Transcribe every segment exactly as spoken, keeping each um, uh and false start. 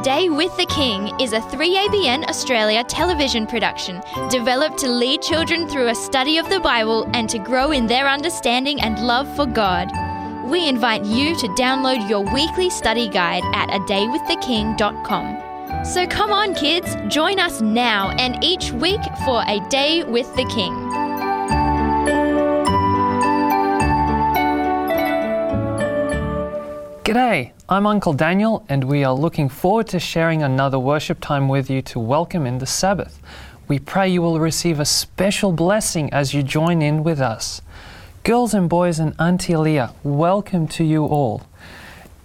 A Day with the King is a three A B N Australia television production developed to lead children through a study of the Bible and to grow in their understanding and love for God. We invite you to download your weekly study guide at a day with the king dot com. So come on, kids, join us now and each week for A Day with the King. G'day, I'm Uncle Daniel, and we are looking forward to sharing another worship time with you to welcome in the Sabbath. We pray you will receive a special blessing as you join in with us. Girls and boys and Aunty Leah, welcome to you all.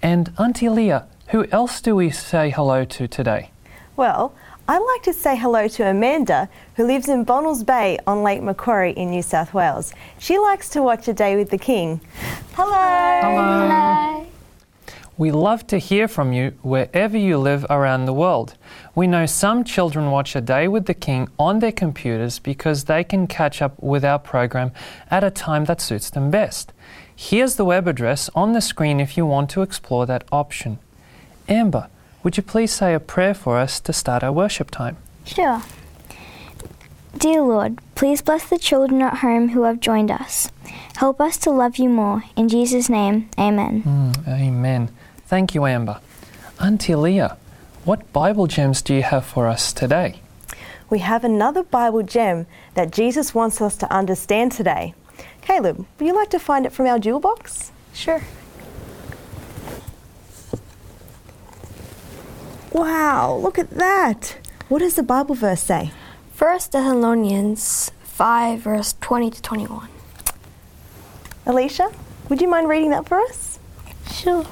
And Aunty Leah, who else do we say hello to today? Well, I'd like to say hello to Amanda, who lives in Bonnells Bay on Lake Macquarie in New South Wales. She likes to watch A Day with the King. Hello! Hello! Hello. We love to hear from you wherever you live around the world. We know some children watch A Day with the King on their computers because they can catch up with our program at a time that suits them best. Here's the web address on the screen if you want to explore that option. Amber, would you please say a prayer for us to start our worship time? Sure. Dear Lord, please bless the children at home who have joined us. Help us to love you more. In Jesus' name, amen. Mm, amen. Thank you, Amber. Auntie Leah, what Bible gems do you have for us today? We have another Bible gem that Jesus wants us to understand today. Caleb, would you like to find it from our jewel box? Sure. Wow, look at that. What does the Bible verse say? First Thessalonians five, verse twenty to twenty-one. Alicia, would you mind reading that for us? Sure.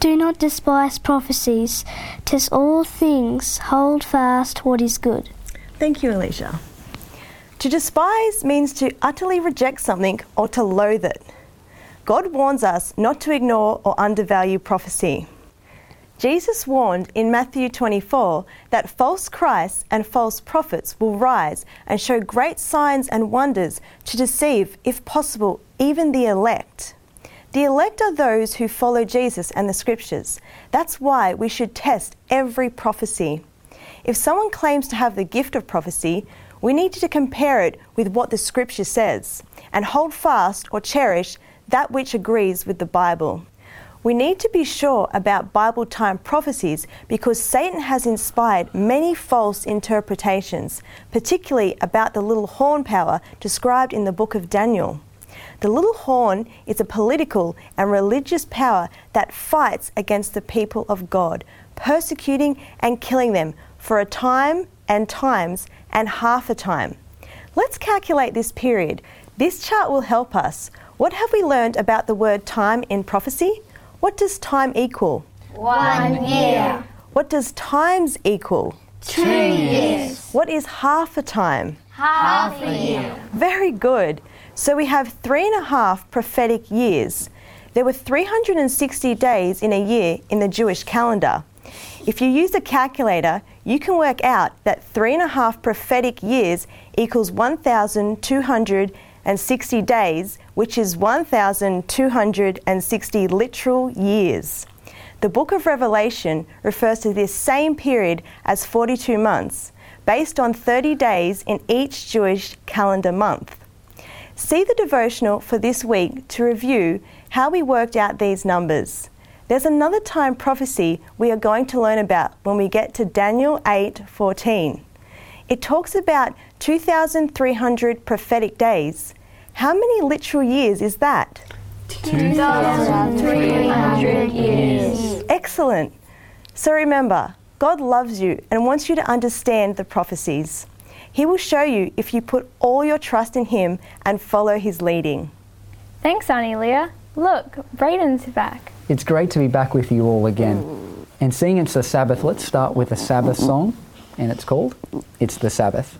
Do not despise prophecies. Test all things. Hold fast what is good. Thank you, Alicia. To despise means to utterly reject something or to loathe it. God warns us not to ignore or undervalue prophecy. Jesus warned in Matthew twenty-four that false Christs and false prophets will rise and show great signs and wonders to deceive, if possible, even the elect. The elect are those who follow Jesus and the Scriptures. That's why we should test every prophecy. If someone claims to have the gift of prophecy, we need to compare it with what the Scripture says and hold fast or cherish that which agrees with the Bible. We need to be sure about Bible time prophecies because Satan has inspired many false interpretations, particularly about the little horn power described in the book of Daniel. The little horn is a political and religious power that fights against the people of God, persecuting and killing them for a time and times and half a time. Let's calculate this period. This chart will help us. What have we learned about the word time in prophecy? What does time equal? One year. What does times equal? Two years. What is half a time? Half a year. Very good. So we have three and a half prophetic years. There were three hundred sixty days in a year in the Jewish calendar. If you use a calculator, you can work out that three and a half prophetic years equals one thousand two hundred sixty days, which is one thousand two hundred sixty literal years. The book of Revelation refers to this same period as forty-two months, based on thirty days in each Jewish calendar month. See the devotional for this week to review how we worked out these numbers. There's another time prophecy we are going to learn about when we get to Daniel eight fourteen. It talks about two thousand three hundred prophetic days. How many literal years is that? two thousand three hundred years. Excellent. So remember, God loves you and wants you to understand the prophecies. He will show you if you put all your trust in Him and follow His leading. Thanks, Aunty Leah. Look, Brayden's back. It's great to be back with you all again. Ooh. And seeing it's the Sabbath, let's start with a Sabbath song. And it's called It's the Sabbath.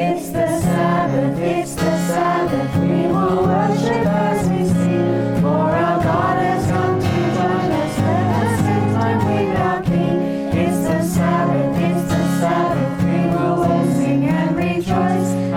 It's the Sabbath, it's the Sabbath, we will worship as we sing, for our God has come to join us, let us spend time with our King. It's the Sabbath, it's the Sabbath, we will all sing and rejoice.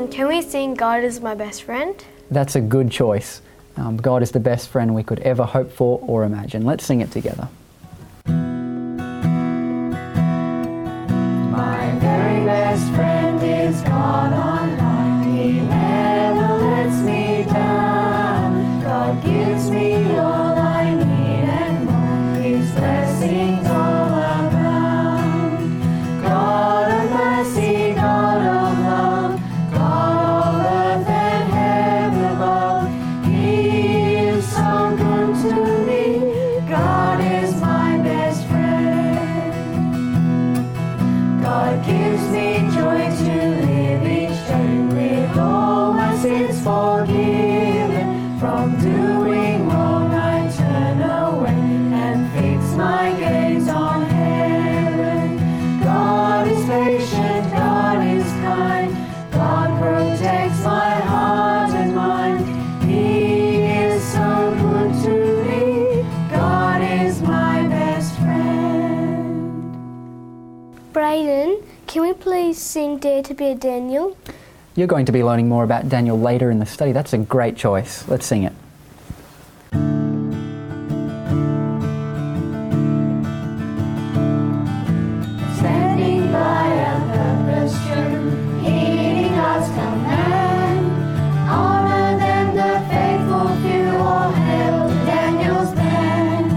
question, can we sing God is my best friend? That's a good choice. Um, God is the best friend we could ever hope for or imagine. Let's sing it together. My very best friend is God on high. He never lets me down. God gives me all I need and more. His blessings all around. God of mercy, God of love, God of earth and heaven above. He is so good to me. God is my best friend. God gives me joy to live each day with all my sins forgiven. From doing wrong I turn away and fix my gaze on heaven. God is patient, God is kind, God protects my heart and mind. He is so good to me. God is my best friend. Brayden, can we please sing Dare to be a Daniel? You're going to be learning more about Daniel later in the study. That's a great choice. Let's sing it. Standing by a purpose true, heeding God's command, honor them, the faithful few, all hail to Daniel's band.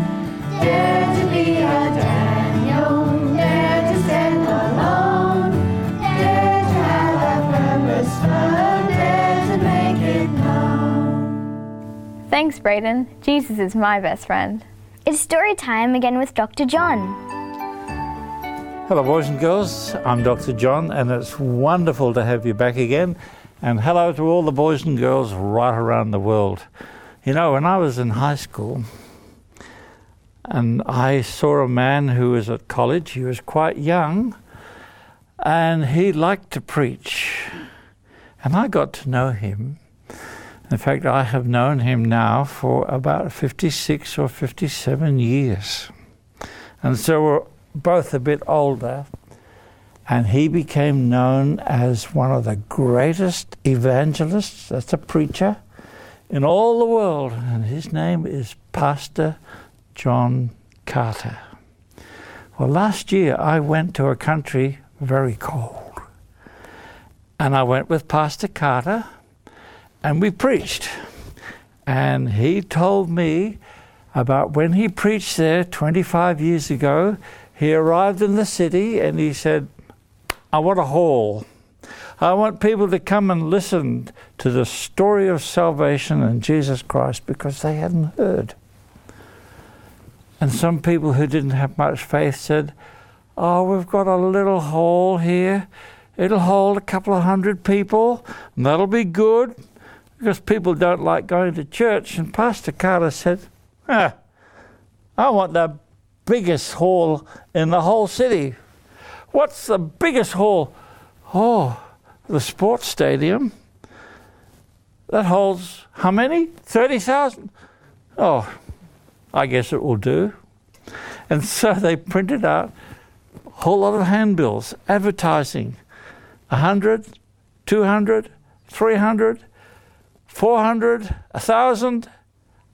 Dare to be a Daniel, dare to stand alone, dare to have a purpose firm, dare to make it known. Thanks, Brayden. Jesus is my best friend. It's story time again with Doctor John. Hello boys and girls, I'm Doctor John and it's wonderful to have you back again, and hello to all the boys and girls right around the world. You know, when I was in high school and I saw a man who was at college, he was quite young and he liked to preach, and I got to know him. In fact, I have known him now for about fifty-six or fifty-seven years, and so we're both a bit older, and he became known as one of the greatest evangelists, that's a preacher, in all the world, and his name is Pastor John Carter. Well, last year I went to a country very cold, and I went with Pastor Carter and we preached, and he told me about when he preached there twenty-five years ago. He arrived in the city and he said, I want a hall. I want people to come and listen to the story of salvation and Jesus Christ, because they hadn't heard. And some people who didn't have much faith said, oh, we've got a little hall here. It'll hold a couple of hundred people and that'll be good, because people don't like going to church. And Pastor Carter said, ah, I want the biggest hall in the whole city. What's the biggest hall? Oh, the sports stadium. That holds how many? thirty thousand? Oh, I guess it will do. And so they printed out a whole lot of handbills advertising one hundred, two hundred, three hundred, four hundred, one thousand,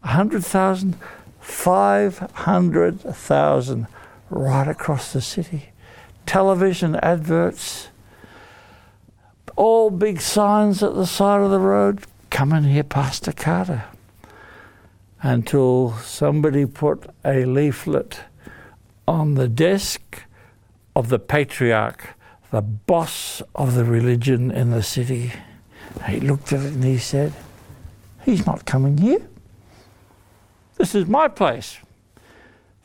one hundred thousand. five hundred thousand right across the city. Television adverts, all big signs at the side of the road, come and hear Pastor Carter, until somebody put a leaflet on the desk of the patriarch, the boss of the religion in the city. He looked at it and he said, he's not coming here. This is my place.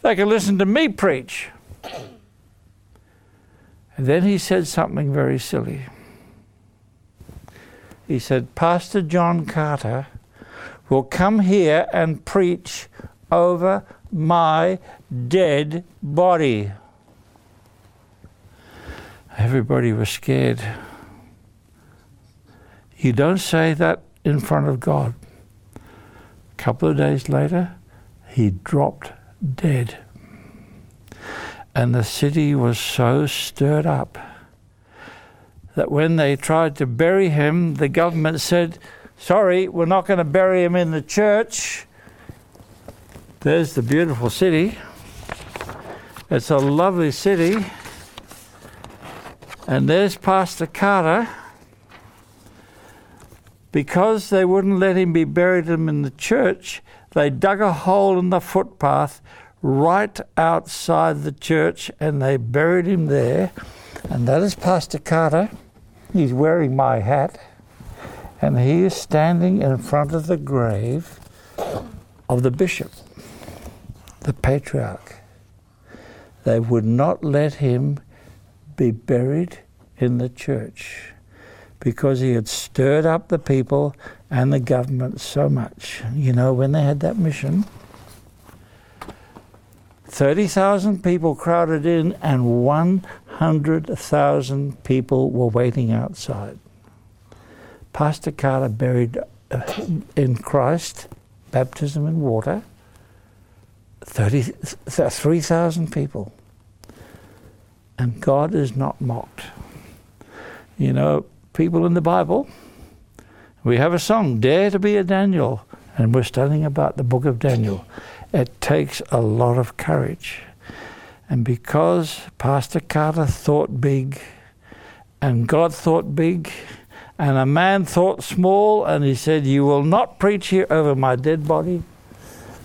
They can listen to me preach. And then he said something very silly. He said, Pastor John Carter will come here and preach over my dead body. Everybody was scared. You don't say that in front of God. A couple of days later, he dropped dead. And the city was so stirred up that when they tried to bury him, the government said, sorry, we're not going to bury him in the church. There's the beautiful city. It's a lovely city. And there's Pastor Carter. Because they wouldn't let him be buried in the church, they dug a hole in the footpath right outside the church and they buried him there. And that is Pastor Carter. He's wearing my hat. And he is standing in front of the grave of the bishop, the patriarch. They would not let him be buried in the church because he had stirred up the people and the government so much. You know, when they had that mission, thirty thousand people crowded in and one hundred thousand people were waiting outside. Pastor Carter buried in Christ, baptism in water, three thousand people. And God is not mocked. You know, people in the Bible, we have a song, Dare to be a Daniel, and we're studying about the book of Daniel. It takes a lot of courage. And because Pastor Carter thought big, and God thought big, and a man thought small, and he said, you will not preach here over my dead body.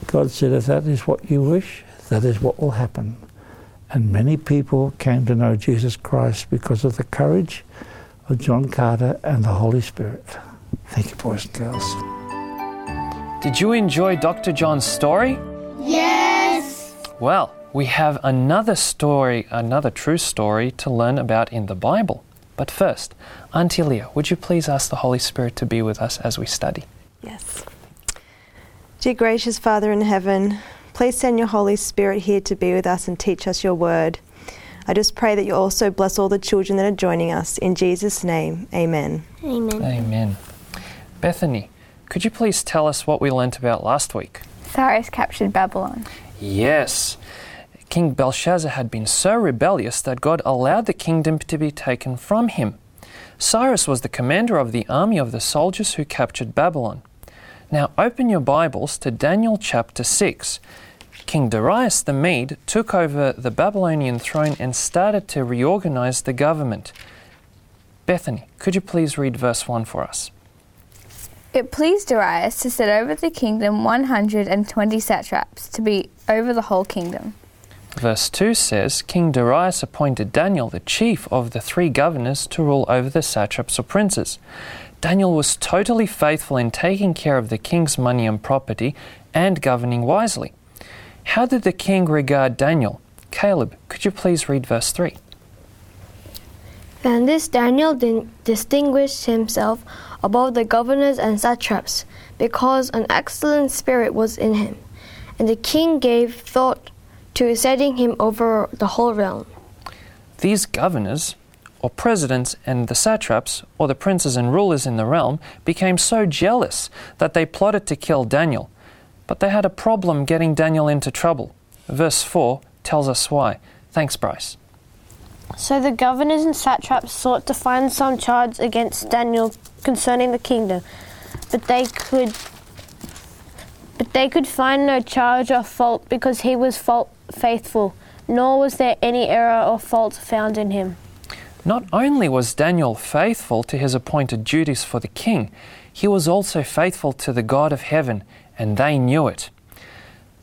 God said, if that is what you wish, that is what will happen. And many people came to know Jesus Christ because of the courage of John Carter and the Holy Spirit. Thank you, boys and girls. Did you enjoy Doctor John's story? Yes! Well, we have another story, another true story to learn about in the Bible. But first, Aunty Leah, would you please ask the Holy Spirit to be with us as we study? Yes. Dear gracious Father in heaven, please send your Holy Spirit here to be with us and teach us your word. I just pray that you also bless all the children that are joining us. In Jesus' name, amen. Amen. Amen. Bethany, could you please tell us what we learnt about last week? Cyrus captured Babylon. Yes. King Belshazzar had been so rebellious that God allowed the kingdom to be taken from him. Cyrus was the commander of the army of the soldiers who captured Babylon. Now open your Bibles to Daniel chapter six. King Darius the Mede took over the Babylonian throne and started to reorganize the government. Bethany, could you please read verse one for us? It pleased Darius to set over the kingdom one hundred twenty satraps to be over the whole kingdom. Verse two says, King Darius appointed Daniel, the chief of the three governors, to rule over the satraps or princes. Daniel was totally faithful in taking care of the king's money and property and governing wisely. How did the king regard Daniel? Caleb, could you please read verse three? And this Daniel din- distinguished himself above the governors and satraps, because an excellent spirit was in him, and the king gave thought to setting him over the whole realm. These governors, or presidents, and the satraps, or the princes and rulers in the realm, became so jealous that they plotted to kill Daniel. But they had a problem getting Daniel into trouble. Verse four tells us why. Thanks, Bryce. So the governors and satraps sought to find some charge against Daniel concerning the kingdom, but they could but they could find no charge or fault because he was fault faithful, nor was there any error or fault found in him. Not only was Daniel faithful to his appointed duties for the king, he was also faithful to the God of heaven, and they knew it.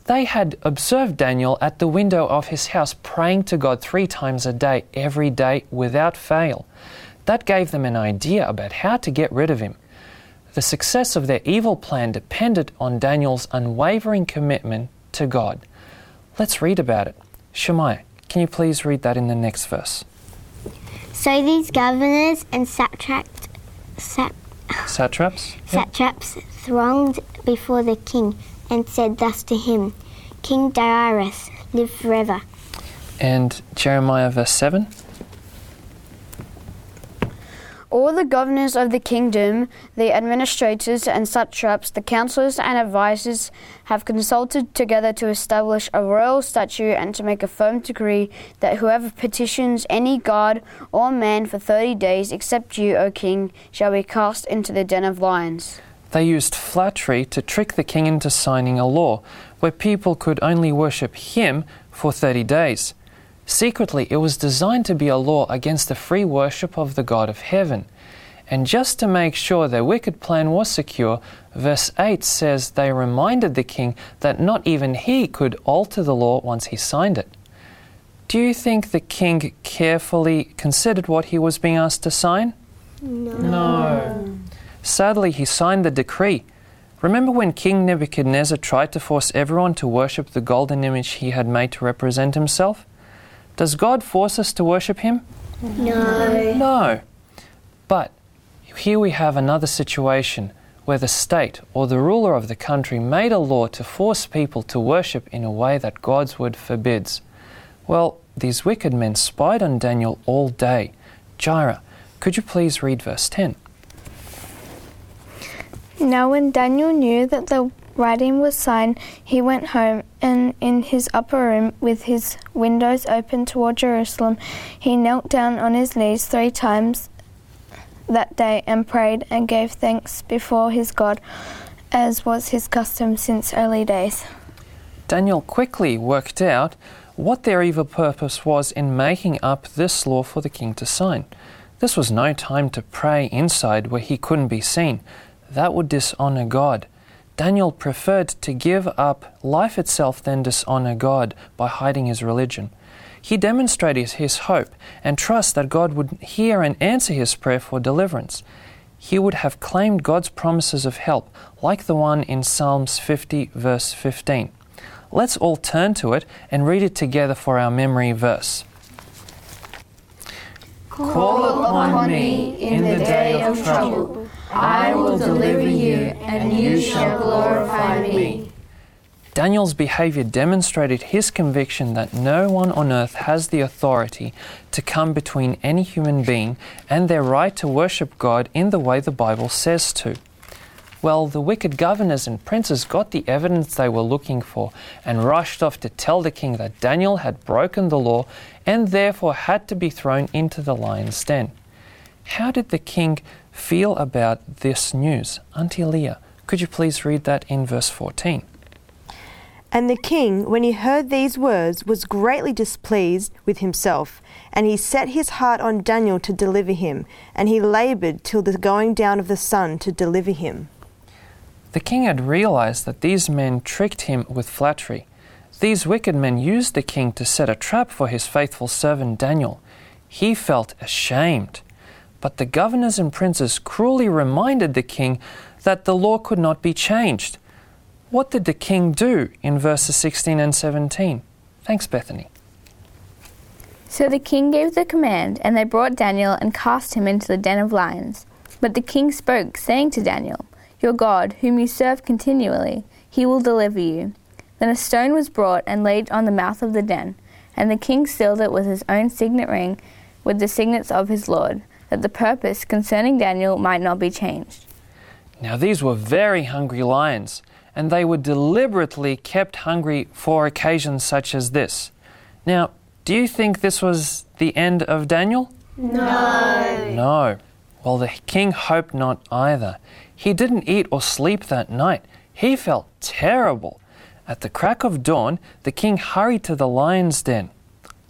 They had observed Daniel at the window of his house praying to God three times a day, every day, without fail. That gave them an idea about how to get rid of him. The success of their evil plan depended on Daniel's unwavering commitment to God. Let's read about it. Shemaiah, can you please read that in the next verse? So these governors and satraps, sat, satraps? satraps yep. thronged before the king and said thus to him, King Darius, live forever. And Jeremiah verse seven. All the governors of the kingdom, the administrators and satraps, the counselors and advisers have consulted together to establish a royal statute and to make a firm decree that whoever petitions any god or man for thirty days except you, O king, shall be cast into the den of lions. They used flattery to trick the king into signing a law where people could only worship him for thirty days. Secretly, it was designed to be a law against the free worship of the God of heaven. And just to make sure their wicked plan was secure, verse eight says they reminded the king that not even he could alter the law once he signed it. Do you think the king carefully considered what he was being asked to sign? No. No. Sadly, he signed the decree. Remember when King Nebuchadnezzar tried to force everyone to worship the golden image he had made to represent himself? Does God force us to worship him? No. No. But here we have another situation where the state or the ruler of the country made a law to force people to worship in a way that God's word forbids. Well, these wicked men spied on Daniel all day. Jaira, could you please read verse ten? Now when Daniel knew that the writing was signed, he went home, and in his upper room, with his windows open toward Jerusalem, he knelt down on his knees three times that day and prayed and gave thanks before his God, as was his custom since early days. Daniel quickly worked out what their evil purpose was in making up this law for the king to sign. This was no time to pray inside where he couldn't be seen. That would dishonor God. Daniel preferred to give up life itself than dishonor God by hiding his religion. He demonstrated his hope and trust that God would hear and answer his prayer for deliverance. He would have claimed God's promises of help, like the one in Psalms fifty, verse fifteen. Let's all turn to it and read it together for our memory verse. Call upon me in the day of trouble. I will deliver you, and you shall glorify me. Daniel's behavior demonstrated his conviction that no one on earth has the authority to come between any human being and their right to worship God in the way the Bible says to. Well, the wicked governors and princes got the evidence they were looking for and rushed off to tell the king that Daniel had broken the law and therefore had to be thrown into the lion's den. How did the king feel about this news? Aunty Leah, could you please read that in verse fourteen? And the king, when he heard these words, was greatly displeased with himself, and he set his heart on Daniel to deliver him, and he laboured till the going down of the sun to deliver him. The king had realised that these men tricked him with flattery. These wicked men used the king to set a trap for his faithful servant Daniel. He felt ashamed. But the governors and princes cruelly reminded the king that the law could not be changed. What did the king do in verses sixteen and seventeen? Thanks, Bethany. So the king gave the command, and they brought Daniel and cast him into the den of lions. But the king spoke, saying to Daniel, Your God, whom you serve continually, he will deliver you. Then a stone was brought and laid on the mouth of the den, and the king sealed it with his own signet ring, with the signets of his Lord, that the purpose concerning Daniel might not be changed. Now these were very hungry lions, and they were deliberately kept hungry for occasions such as this. Now, do you think this was the end of Daniel? No. No. Well, the king hoped not either. He didn't eat or sleep that night. He felt terrible. At the crack of dawn, the king hurried to the lion's den.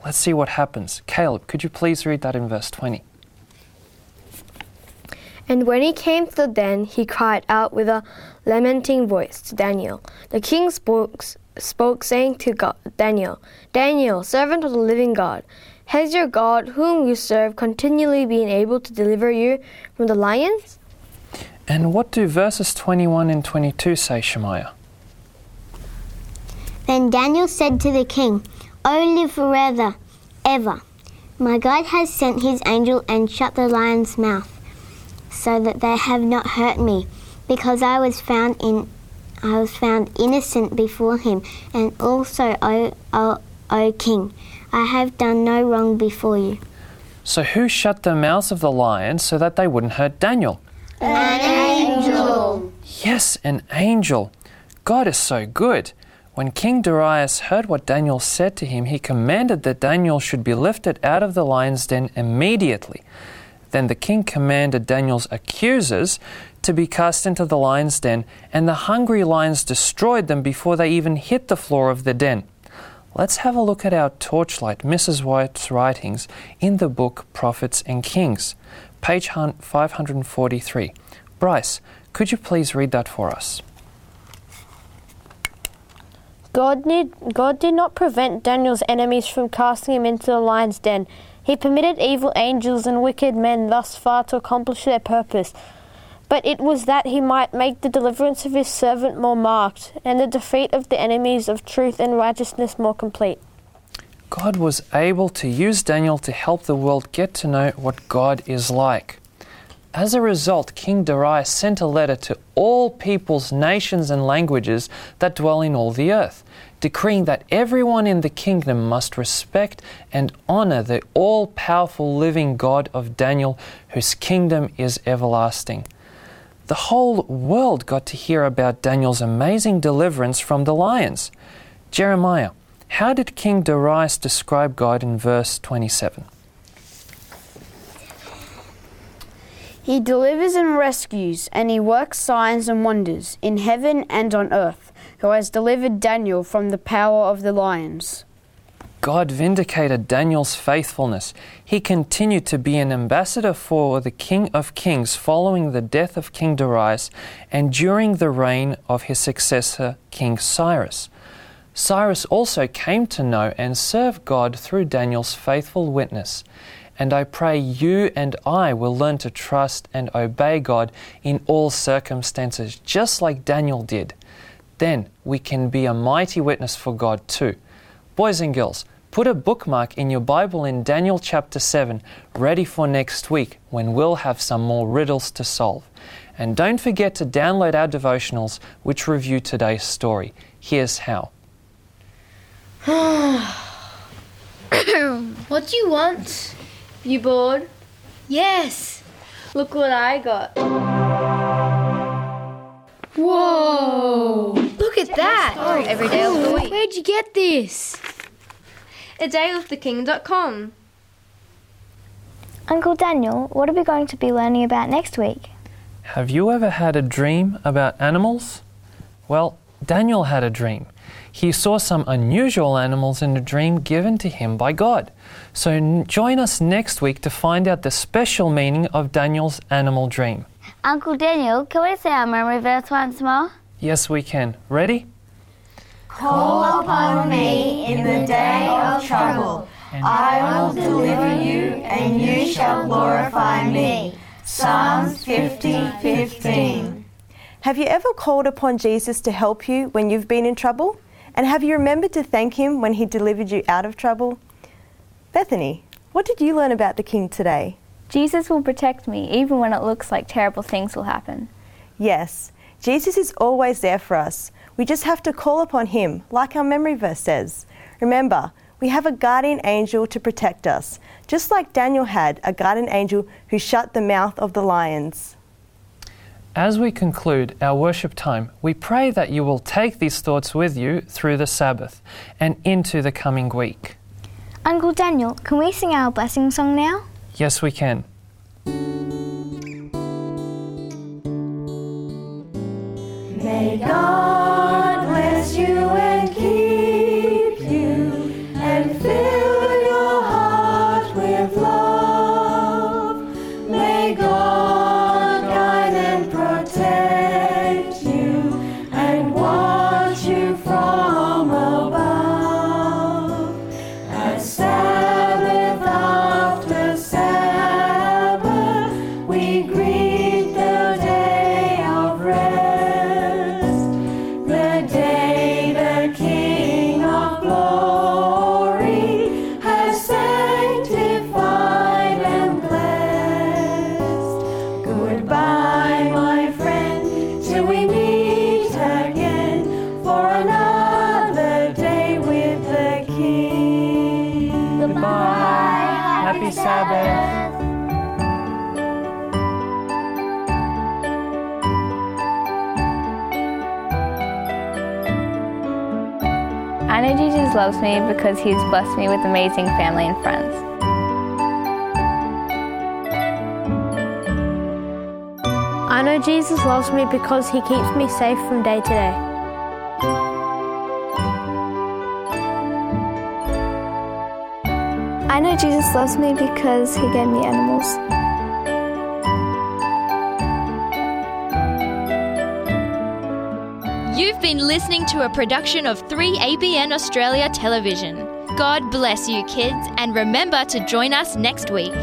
Let's see what happens. Caleb, could you please read that in verse twenty? And when he came to the den, he cried out with a lamenting voice to Daniel. The king spoke, spoke saying to God, Daniel, Daniel, servant of the living God, has your God, whom you serve, continually been able to deliver you from the lions? And what do verses twenty-one and twenty-two say, Shemaiah? Then Daniel said to the king, O live forever, ever. My God has sent his angel and shut the lion's mouth, so that they have not hurt me, because I was found in, I was found innocent before him, and also, O, O, O King, I have done no wrong before you. So who shut the mouths of the lions so that they wouldn't hurt Daniel? An angel. Yes, an angel. God is so good. When King Darius heard what Daniel said to him, he commanded that Daniel should be lifted out of the lion's den immediately. Then the king commanded Daniel's accusers to be cast into the lion's den, and the hungry lions destroyed them before they even hit the floor of the den. Let's have a look at our torchlight, Missus White's writings, in the book Prophets and Kings, page five forty-three. Bryce, could you please read that for us? God did, God did not prevent Daniel's enemies from casting him into the lion's den. He permitted evil angels and wicked men thus far to accomplish their purpose. But it was that he might make the deliverance of his servant more marked, and the defeat of the enemies of truth and righteousness more complete. God was able to use Daniel to help the world get to know what God is like. As a result, King Darius sent a letter to all peoples, nations and languages that dwell in all the earth, decreeing that everyone in the kingdom must respect and honor the all-powerful living God of Daniel, whose kingdom is everlasting. The whole world got to hear about Daniel's amazing deliverance from the lions. Jeremiah, how did King Darius describe God in verse twenty-seven? He delivers and rescues, and he works signs and wonders in heaven and on earth, who has delivered Daniel from the power of the lions. God vindicated Daniel's faithfulness. He continued to be an ambassador for the King of Kings following the death of King Darius and during the reign of his successor, King Cyrus. Cyrus also came to know and serve God through Daniel's faithful witness. And I pray you and I will learn to trust and obey God in all circumstances, just like Daniel did. Then we can be a mighty witness for God too. Boys and girls, put a bookmark in your Bible in Daniel chapter seven, ready for next week when we'll have some more riddles to solve. And don't forget to download our devotionals which review today's story. Here's how. What do you want? You bored? Yes! Look what I got. Whoa! Look at that! Oh, every day of the week. Where'd you get this? a day with the king dot com. Uncle Daniel, what are we going to be learning about next week? Have you ever had a dream about animals? Well, Daniel had a dream. He saw some unusual animals in a dream given to him by God. So join us next week to find out the special meaning of Daniel's animal dream. Uncle Daniel, can we say our memory verse once more? Yes, we can. Ready? Call upon me in the day of trouble. I will deliver you, and you shall glorify me. Psalms fifty fifteen. Have you ever called upon Jesus to help you when you've been in trouble? And have you remembered to thank Him when He delivered you out of trouble? Bethany, what did you learn about the King today? Jesus will protect me even when it looks like terrible things will happen. Yes, Jesus is always there for us. We just have to call upon Him, like our memory verse says. Remember, we have a guardian angel to protect us, just like Daniel had a guardian angel who shut the mouth of the lions. As we conclude our worship time, we pray that you will take these thoughts with you through the Sabbath and into the coming week. Uncle Daniel, can we sing our blessing song now? Yes, we can. May God bless you and keep you and fill your heart with love. May God I know Jesus loves me because He's blessed me with amazing family and friends. I know Jesus loves me because He keeps me safe from day to day. I know Jesus loves me because He gave me animals. You've been listening to a production of three A B N Australia Television. God bless you, kids, and remember to join us next week.